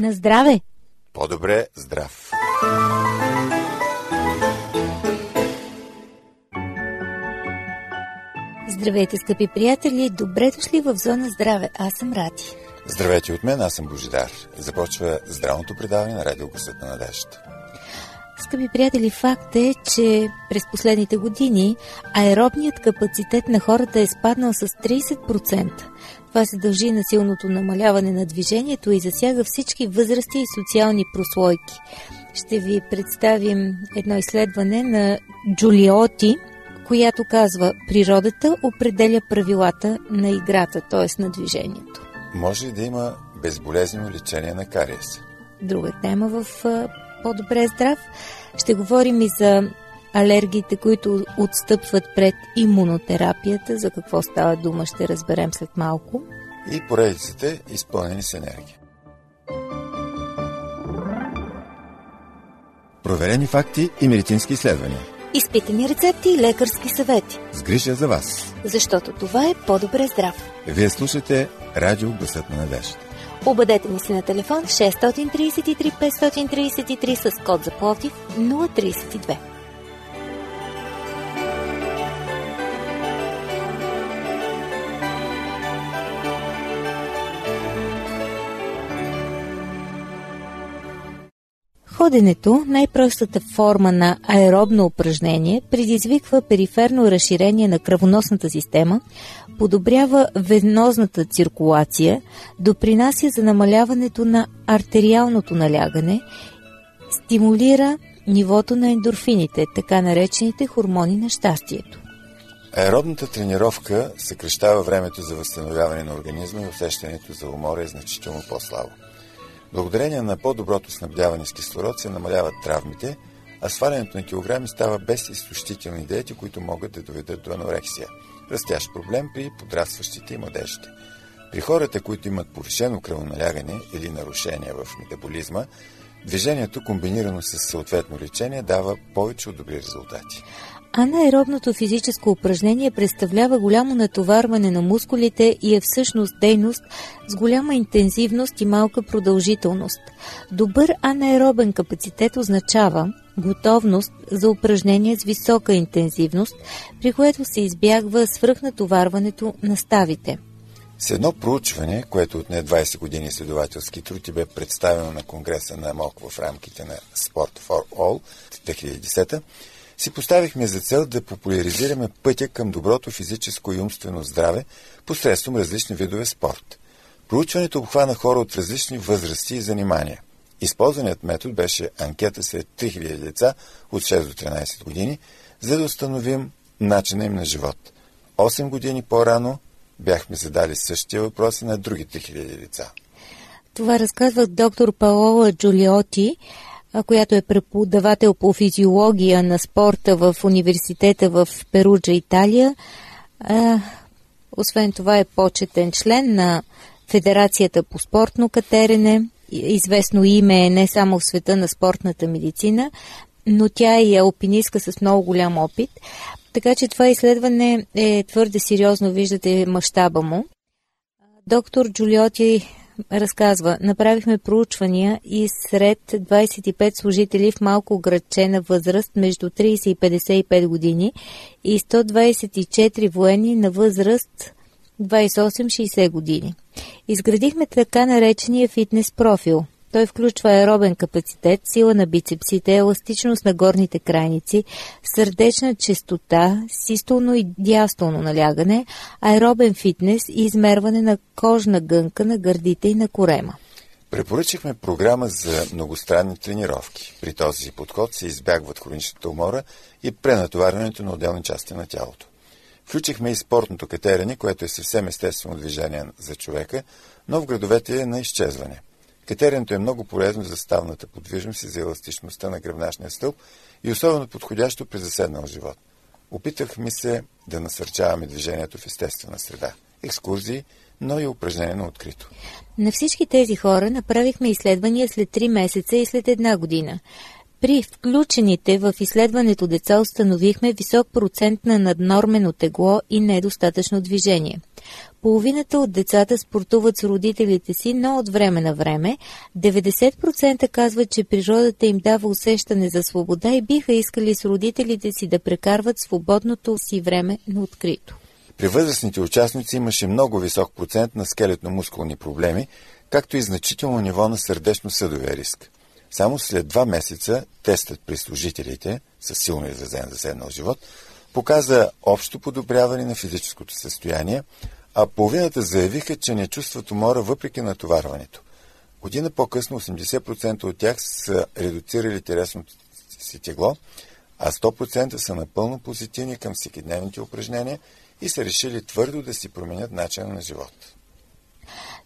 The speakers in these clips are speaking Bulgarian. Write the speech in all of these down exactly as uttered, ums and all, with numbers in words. На здраве! По-добре здрав! Здравейте, скъпи приятели! Добре дошли в Зона Здраве! Аз съм Рати. Здравейте от мен, аз съм Божидар. Започва здравното предаване на Радио Гласът на надеждата. Скъпи приятели, факт е, че през последните години аеробният капацитет на хората е спаднал с трийсет процента. Това се дължи на силното намаляване на движението и засяга всички възрасти и социални прослойки. Ще ви представим едно изследване на Джулиоти, която казва: природата определя правилата на играта, т.е. на движението. Може ли да има безболезнено лечение на кариес? Друга тема в По-добре здрав. Ще говорим и за алергиите, които отстъпват пред имунотерапията. За какво става дума, ще разберем след малко. И поредиците, изпълнени с енергия. Проверени факти и медицински изследвания. Изпитани рецепти и лекарски съвети. С грижа за вас. Защото това е По-добре здрав. Вие слушате Радио Гласът на надеждата. Обадете ми се на телефон шест три три пет три три с код за Пловдив нула три две. Ходенето, най-простата форма на аеробно упражнение, предизвиква периферно разширение на кръвоносната система, подобрява венозната циркулация, допринася за намаляването на артериалното налягане, стимулира нивото на ендорфините, така наречените хормони на щастието. Аеробната тренировка съкращава времето за възстановяване на организма и усещането за умора е значително по-слабо. Благодарение на по-доброто снабдяване с кислород се намаляват травмите, а свалянето на килограми става без изтощителни диети, които могат да доведат до анорексия. Растящ проблем при подрастващите и младежите. При хората, които имат повишено кръвонналягане или нарушения в метаболизма, движението, комбинирано с съответно лечение, дава повече от добри резултати. Анаеробното физическо упражнение представлява голямо натоварване на мускулите и е всъщност дейност с голяма интензивност и малка продължителност. Добър анаеробен капацитет означава готовност за упражнение с висока интензивност, при което се избягва свръхнатоварването на ставите. С едно проучване, което отне двайсет години изследователски труд и бе представено на Конгреса на МОК в рамките на Sport for All две хиляди и десета, си поставихме за цел да популяризираме пътя към доброто физическо и умствено здраве посредством различни видове спорт. Проучването обхвана хора от различни възрасти и занимания. Използваният метод беше анкета сред три хиляди деца от шест до тринайсет години, за да установим начина им на живот. осем години по-рано бяхме задали същия въпрос и на други три хиляди деца. Това разказва доктор Паола Джулиоти, която е преподавател по физиология на спорта в университета в Перуджа, Италия. Освен това е почетен член на Федерацията по спортно катерене. Известно име е не само в света на спортната медицина, но тя е и алпинистка с много голям опит. Така че това изследване е твърде сериозно, виждате мащаба му. Доктор Джулиоти разказва: направихме проучвания и сред двайсет и пет служители в малко градче на възраст между трийсет и петдесет и пет години и сто двайсет и четири военни на възраст двайсет и осем до шейсет години. Изградихме така наречения фитнес профил. Той включва аеробен капацитет, сила на бицепсите, еластичност на горните крайници, сърдечна честота, систолно и диастолно налягане, аеробен фитнес и измерване на кожна гънка на гърдите и на корема. Препоръчахме програма за многостранни тренировки. При този подход се избягват хроничната умора и пренатоварването на отделни части на тялото. Включихме и спортното катерене, което е съвсем естествено движение за човека, но в градовете е на изчезване. Катеренето е много полезно за ставната подвижност и за еластичността на гръбначния стълб и особено подходящо при заседнал живот. Опитахме се да насърчаваме движението в естествена среда, екскурзии, но и упражнения на открито. На всички тези хора направихме изследвания след три месеца и след една година. При включените в изследването деца установихме висок процент на наднормено тегло и недостатъчно движение. Половината от децата спортуват с родителите си, но от време на време. деветдесет процента казват, че природата им дава усещане за свобода и биха искали с родителите си да прекарват свободното си време на открито. При възрастните участници имаше много висок процент на скелетно-мускулни проблеми, както и значително ниво на сърдечно-съдовия риск. Само след два месеца тестът при служителите, със силно изразен заседнал живот, показа общо подобряване на физическото състояние, а половината заявиха, че не чувстват умора въпреки натоварването. Година по-късно осемдесет процента от тях са редуцирали телесното си тегло, а сто процента са напълно позитивни към всекидневните упражнения и са решили твърдо да си променят начина на живот.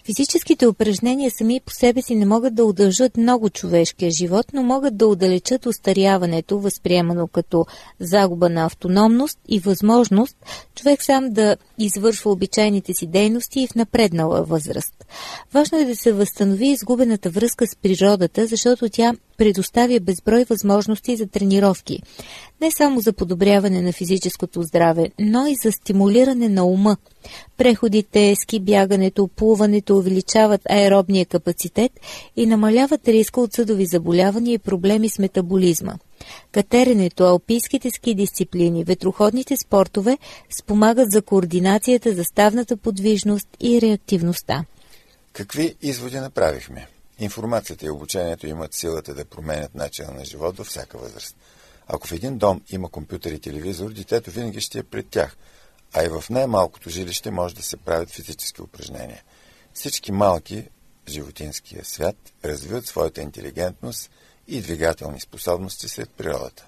Физическите упражнения сами по себе си не могат да удължат много човешкия живот, но могат да удалечат остаряването, възприемано като загуба на автономност и възможност човек сам да извършва обичайните си дейности и в напреднала възраст. Важно е да се възстанови изгубената връзка с природата, защото тя предоставя безброй възможности за тренировки. Не само за подобряване на физическото здраве, но и за стимулиране на ума. Преходите, ски бягането, плуването увеличават аеробния капацитет и намаляват риска от съдови заболявания и проблеми с метаболизма. Катеренето, алпийските ски дисциплини, ветроходните спортове спомагат за координацията, заставната подвижност и реактивността. Какви изводи направихме? Информацията и обучението имат силата да променят начина на живот във всяка възраст. Ако в един дом има компютър и телевизор, детето винаги ще е пред тях, а и в най-малкото жилище може да се правят физически упражнения. Всички малки в животинския свят развиват своята интелигентност и двигателни способности след природата.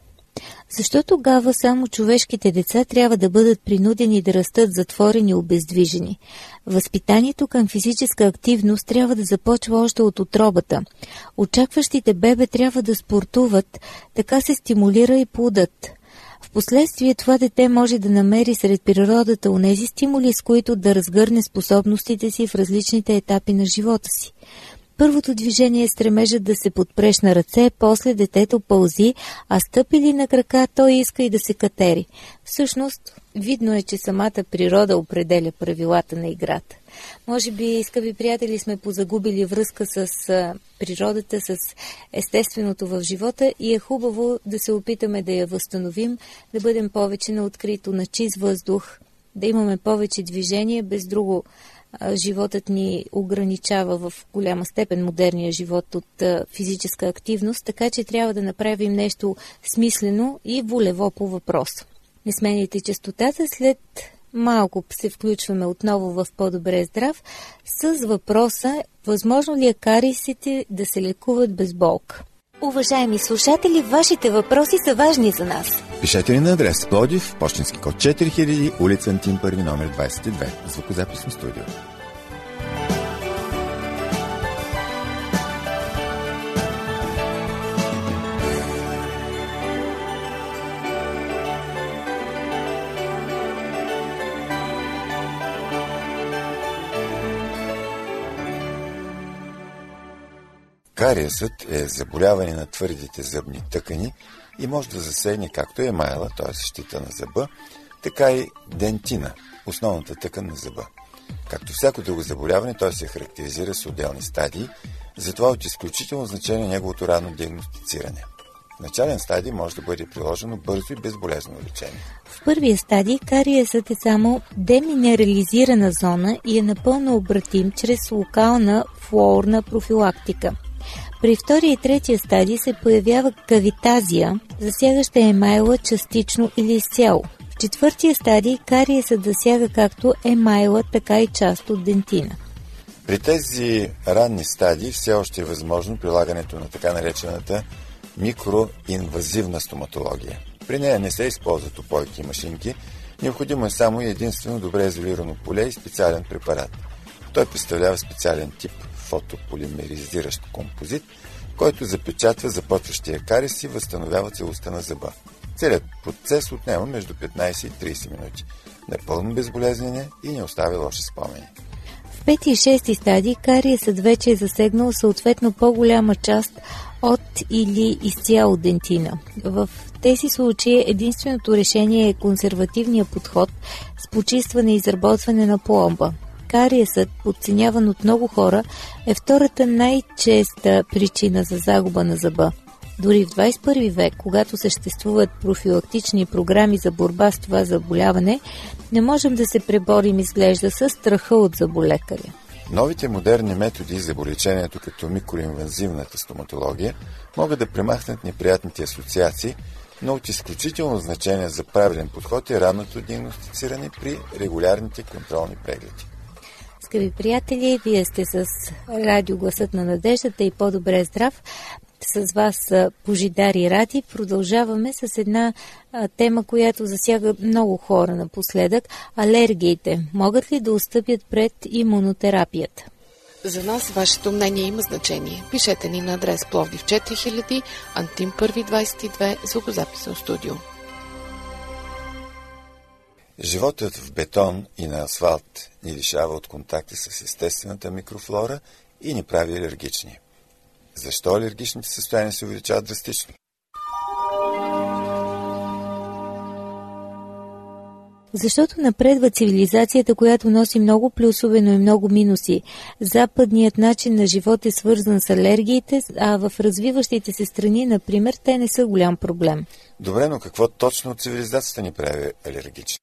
Защо тогава само човешките деца трябва да бъдат принудени да растат затворени и обездвижени? Възпитанието към физическа активност трябва да започва още от утробата. Очакващите бебе трябва да спортуват, така се стимулира и плодът. Впоследствие това дете може да намери сред природата онези стимули, с които да разгърне способностите си в различните етапи на живота си. Първото движение е стремежът да се подпреш на ръце, после детето пълзи, а стъпи ли на крака, той иска и да се катери. Всъщност, видно е, че самата природа определя правилата на играта. Може би, скъпи приятели, сме позагубили връзка с природата, с естественото в живота и е хубаво да се опитаме да я възстановим, да бъдем повече на открито, на чист въздух, да имаме повече движение, без друго. Животът ни ограничава в голяма степен модерния живот от физическа активност, така че трябва да направим нещо смислено и волево по въпроса. Не сменяйте честотата, след малко се включваме отново в По-добре здрав с въпроса: възможно ли е кариесите да се лекуват без болка? Уважаеми слушатели, вашите въпроси са важни за нас. Пишете ни на адрес Пловдив, пощенски код четири хиляди, улица Антим първи, номер двадесет и две, звукозаписно студио. Кариесът е заболяване на твърдите зъбни тъкани и може да засегне както емайла, т.е. щита на зъба, така и дентина, основната тъкан на зъба. Както всяко друго заболяване, той се характеризира с отделни стадии, затова от изключително значение неговото ранно диагностициране. В начален стадий може да бъде приложено бързо и безболезнено лечение. В първия стадий кариесът е само деминерализирана зона и е напълно обратим чрез локална флуорна профилактика. При втория и третия стадий се появява кавитазия, засягаща емайла частично или изцяло. В четвъртия стадий кариесът засяга както емайла, така и част от дентина. При тези ранни стадии все още е възможно прилагането на така наречената микроинвазивна стоматология. При нея не се използват опойки и машинки, необходимо е само и единствено добре изолирано поле и специален препарат. Той представлява специален тип фотополимеризиращ композит, който запечатва започващия кариес и възстановява целостта на зъба. Целият процес отнема между петнадесет и тридесет минути. Напълно безболезнен е и не оставя лоши спомени. В пети и шести стадии кариесът вече е засегнал съответно по-голяма част от или изцяло дентина. В тези случаи единственото решение е консервативният подход с почистване и изработване на пломба. Кариесът, подценяван от много хора, е втората най-честа причина за загуба на зъба. Дори в двадесет и първи век, когато съществуват профилактични програми за борба с това заболяване, не можем да се преборим, изглежда, с страха от зъболекаря. Новите модерни методи за болечението, като микроинвазивната стоматология, могат да премахнат неприятните асоциации, но от изключително значение за правилен подход е ранното диагностициране при регулярните контролни прегледи. Скъпи приятели, вие сте с радио Гласът на надеждата и по-добре здрав. С вас Пожидар и Ради. Продължаваме с една а, тема, която засяга много хора напоследък. Алергиите могат ли да отстъпят пред имунотерапията? За нас вашето мнение има значение. Пишете ни на адрес Пловдив четири хиляди, Антим първи двадесет и две, звукозаписно студио. Животът в бетон и на асфалт ни лишава от контакти с естествената микрофлора и ни прави алергични. Защо алергичните състояния се увеличават драстично? Защото напредва цивилизацията, която носи много плюсове, но и много минуси. Западният начин на живот е свързан с алергиите, а в развиващите се страни, например, те не са голям проблем. Добре, но какво точно от цивилизацията ни прави алергични?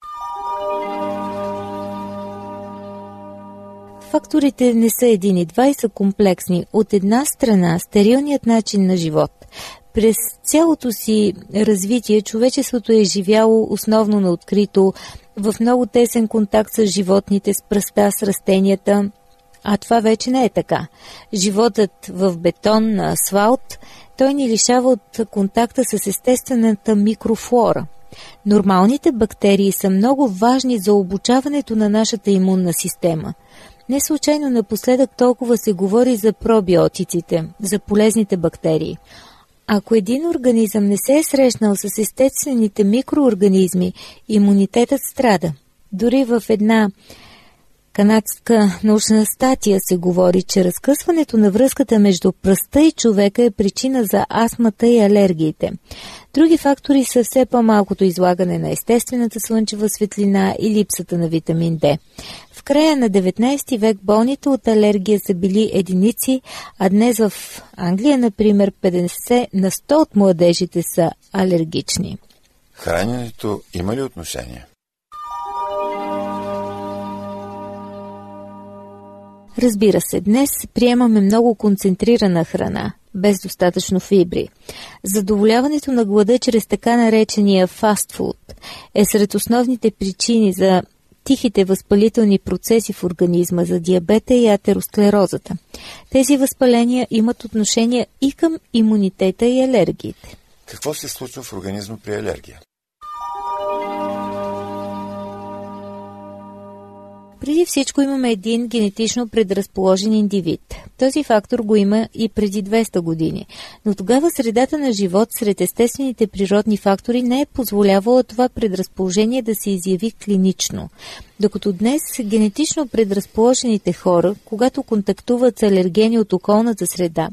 Факторите не са един и два и са комплексни. От една страна, стерилният начин на живот. През цялото си развитие човечеството е живяло основно на открито, в много тесен контакт с животните, с пръста, с растенията, а това вече не е така. Животът в бетон, на асфалт, той ни лишава от контакта с естествената микрофлора. Нормалните бактерии са много важни за обучаването на нашата имунна система. Не случайно напоследък толкова се говори за пробиотиците, за полезните бактерии. Ако един организъм не се е срещнал с естествените микроорганизми, имунитетът страда. Дори в една канадска научна статия се говори, че разкъсването на връзката между пръста и човека е причина за астмата и алергиите. Други фактори са все по-малкото излагане на естествената слънчева светлина и липсата на витамин Д. В края на деветнадесети век болните от алергия са били единици, а днес в Англия, например, петдесет на сто от младежите са алергични. Храненето има ли отношение? Разбира се, днес приемаме много концентрирана храна, без достатъчно фибри. Задоволяването на глада чрез така наречения фастфуд е сред основните причини за тихите възпалителни процеси в организма, за диабета и атеросклерозата. Тези възпаления имат отношение и към имунитета и алергиите. Какво се случва в организма при алергия? Преди всичко имаме един генетично предразположен индивид. Този фактор го има и преди двеста години, но тогава средата на живот сред естествените природни фактори не е позволявала това предразположение да се изяви клинично. Докато днес генетично предразположените хора, когато контактуват с алергени от околната среда,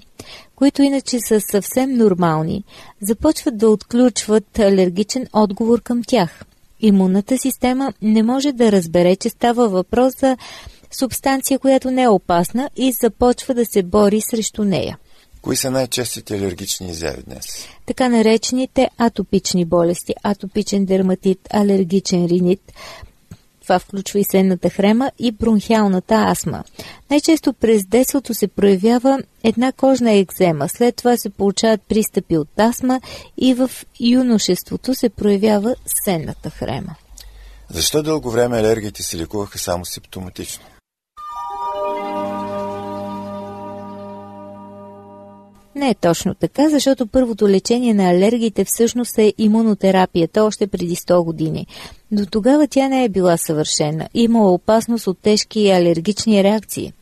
които иначе са съвсем нормални, започват да отключват алергичен отговор към тях. Имунната система не може да разбере, че става въпрос за субстанция, която не е опасна, и започва да се бори срещу нея. Кои са най-честите алергични изяви днес? Така наречените атопични болести, атопичен дерматит, алергичен ринит, това включва и сенната хрема и бронхиалната астма. Най-често през детството се проявява една кожна екзема, след това се получават пристъпи от астма и в юношеството се проявява сенната хрема. Защо дълго време алергиите се лекуваха само симптоматично? Не е точно така, защото първото лечение на алергиите всъщност е имунотерапията още преди сто години. До тогава тя не е била съвършена. Имала опасност от тежки алергични реакции.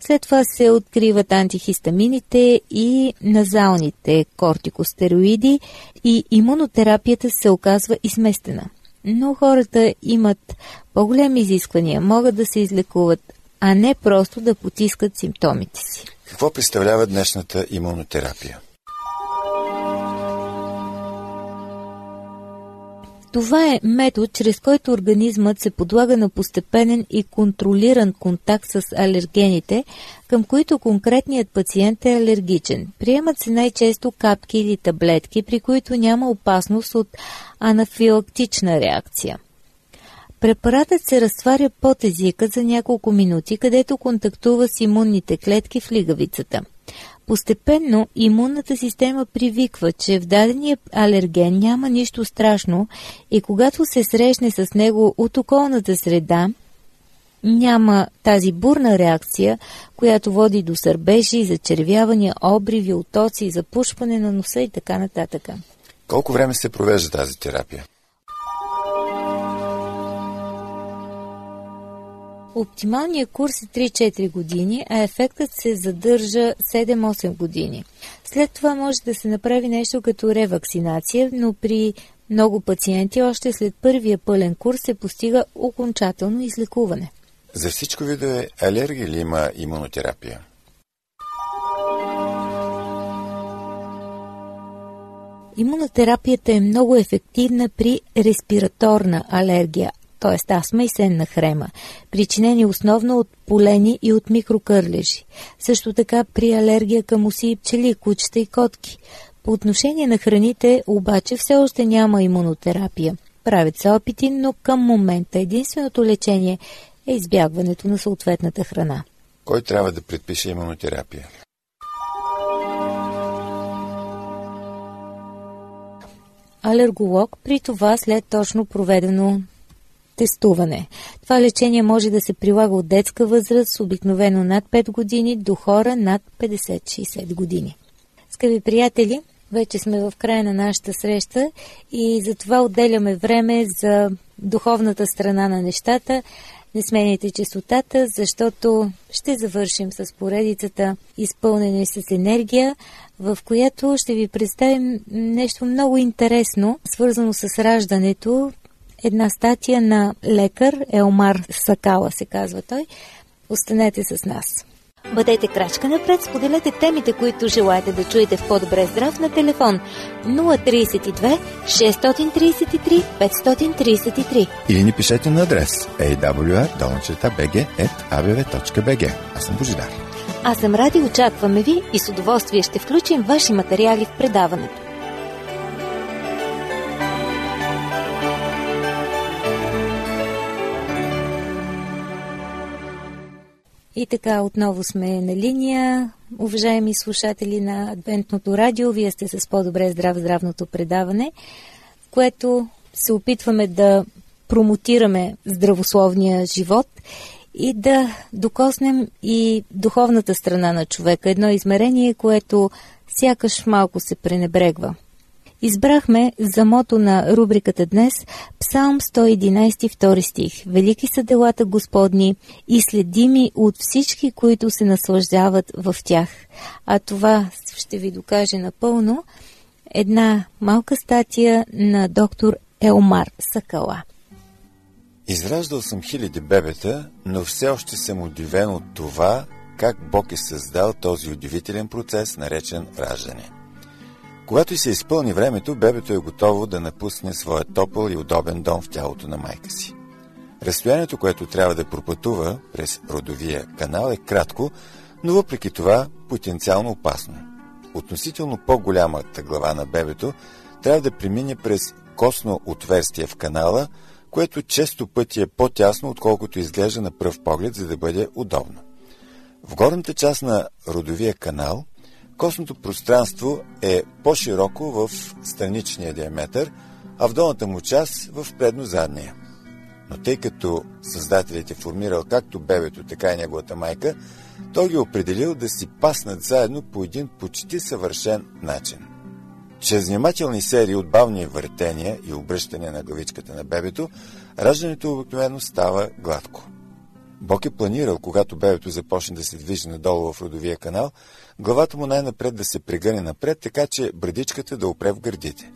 След това се откриват антихистамините и назалните кортикостероиди и имунотерапията се оказва изместена. Но хората имат по-големи изисквания, могат да се излекуват, а не просто да потискат симптомите си. Какво представлява днешната имунотерапия? Това е метод, чрез който организмът се подлага на постепенен и контролиран контакт с алергените, към които конкретният пациент е алергичен. Приемат се най-често капки или таблетки, при които няма опасност от анафилактична реакция. Препаратът се разтваря под езика за няколко минути, където контактува с имунните клетки в лигавицата. Постепенно имунната система привиква, че в дадения алерген няма нищо страшно и когато се срещне с него от околната среда, няма тази бурна реакция, която води до сърбежи, зачервявания, обриви, отоци, запушване на носа и така нататък. Колко време се провежда тази терапия? Оптималният курс е три-четири години, а ефектът се задържа седем-осем години. След това може да се направи нещо като ревакцинация, но при много пациенти още след първия пълен курс се постига окончателно излекуване. За всичко видове алергия ли има имунотерапия? Имунотерапията е много ефективна при респираторна алергия, т.е. астма и сенна хрема, причинени основно от полени и от микрокърлежи. Също така при алергия към оси и пчели, кучета и котки. По отношение на храните обаче все още няма имунотерапия. Правят се опити, но към момента единственото лечение е избягването на съответната храна. Кой трябва да предпише имунотерапия? Алерголог, при това след точно проведено тестуване. Това лечение може да се прилага от детска възраст, обикновено над пет години, до хора над петдесет-шейсет години. Скъпи приятели, вече сме в края на нашата среща и затова отделяме време за духовната страна на нещата. Не сменяйте честотата, защото ще завършим с поредицата "Изпълнени с енергия", в която ще ви представим нещо много интересно, свързано с раждането. Една статия на лекар, Елмар Сакала се казва той. Останете с нас. Бъдете крачка напред, споделете темите, които желаете да чуете в "По-добре здрав" на телефон нула тридесет и две шестстотин тридесет и три петстотин тридесет и три. Или ни пишете на адрес ей дабъл ю ар долна черта би джи ет а бе ве точка бе джи. Аз съм Божидар. Аз съм Ради, очакваме ви и с удоволствие ще включим ваши материали в предаването. И така, отново сме на линия. Уважаеми слушатели на Адвентното радио, вие сте с "По-добре здрав", здравното предаване, в което се опитваме да промотираме здравословния живот и да докоснем и духовната страна на човека. Едно измерение, което сякаш малко се пренебрегва. Избрахме за мото на рубриката днес Псалм сто и единадесети, втори стих. "Велики са делата Господни и следими от всички, които се наслаждават в тях." А това ще ви докаже напълно една малка статия на доктор Елмар Сакала. "Израждал съм хиляди бебета, но все още съм удивен от това, как Бог е създал този удивителен процес, наречен раждане. Когато и се изпълни времето, бебето е готово да напусне своя топъл и удобен дом в тялото на майка си. Разстоянието, което трябва да пропътува през родовия канал, е кратко, но въпреки това потенциално опасно. Относително по-голямата глава на бебето трябва да премине през косно отверстие в канала, което често пъти е по-тясно, отколкото изглежда на пръв поглед, за да бъде удобно. В горната част на родовия канал костното пространство е по-широко в страничния диаметър, а в долната му част в предно-задния. Но тъй като Създателят е формирал както бебето, така и неговата майка, той ги определил да си паснат заедно по един почти съвършен начин. Чрез внимателни серии от бавни въртения и обръщане на главичката на бебето, раждането обикновено става гладко. Бог е планирал, когато бебето започне да се движи надолу в родовия канал, главата му най-напред да се прегъне напред, така че брадичката да опре в гърдите.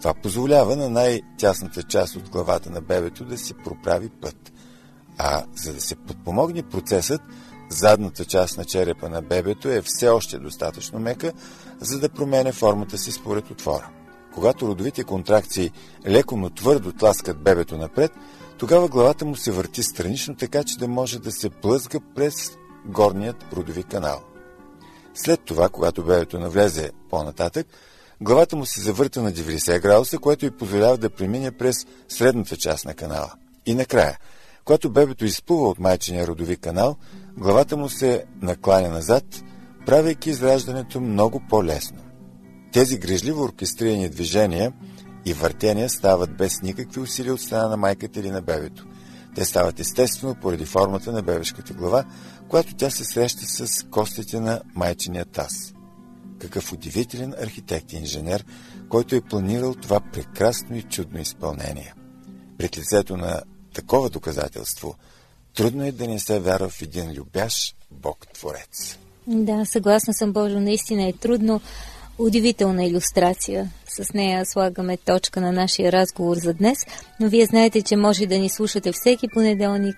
Това позволява на най-тясната част от главата на бебето да си проправи път. А за да се подпомогне процесът, задната част на черепа на бебето е все още достатъчно мека, за да променя формата си според отвора. когато родовите контракции леко, но твърдо тласкат бебето напред, тогава главата му се върти странично, така че да може да се плъзга през горният родови канал. След това, когато бебето навлезе по-нататък, главата му се завърта на деветдесет градуса, което й позволява да премине през средната част на канала. И накрая, когато бебето изплува от майчиния родови канал, главата му се накланя назад, правейки израждането много по-лесно. Тези грижливо оркестрирани движения и въртения стават без никакви усилия от страна на майката или на бебето. Те стават естествено поради формата на бебешката глава, когато тя се среща с костите на майчиния таз. Какъв удивителен архитект и инженер, който е планирал това прекрасно и чудно изпълнение. Пред лицето на такова доказателство трудно е да не се вярва в един любящ Бог-творец. Да, съгласна съм, Божо, наистина е трудно. Удивителна илюстрация. С нея слагаме точка на нашия разговор за днес, но вие знаете, че може да ни слушате всеки понеделник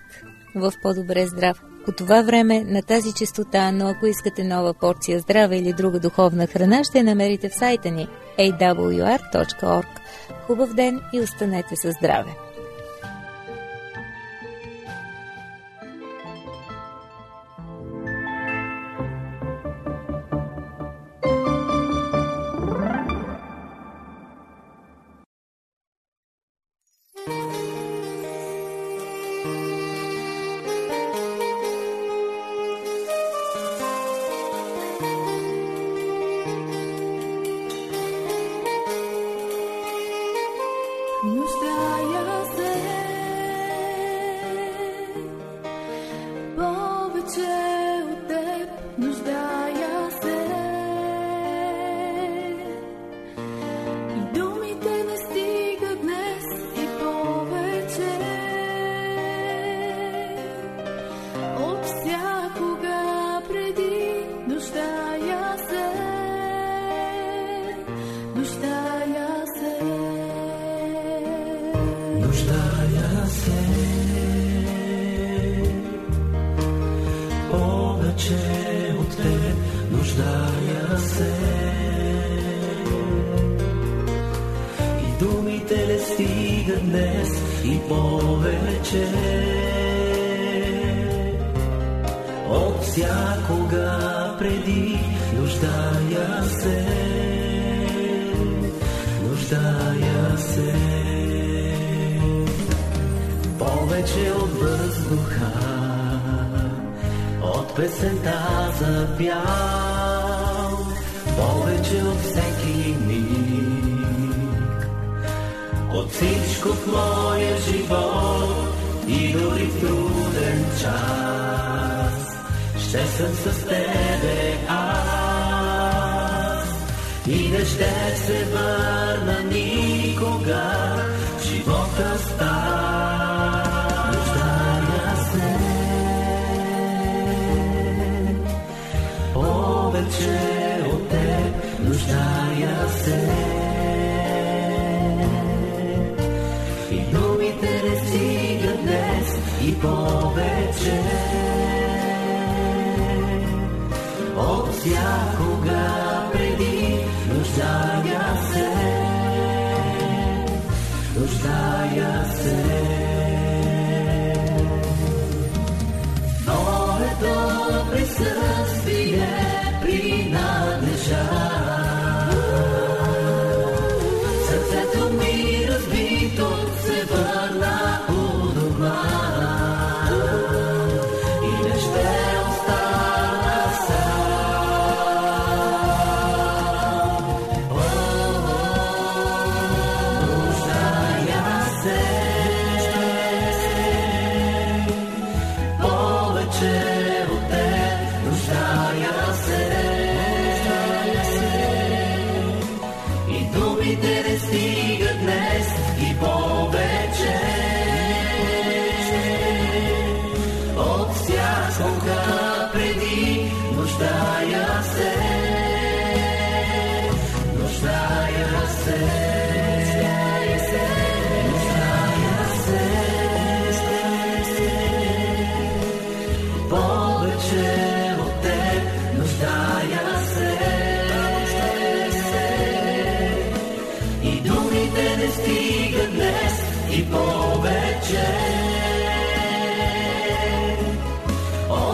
в По-добре здрав. По това време, на тази честота, но ако искате нова порция здрава или друга духовна храна, ще намерите в сайта ни ей дабъл ю ар точка орг. Хубав ден и останете със здраве!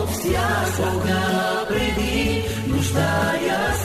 от всяка преди нуждая.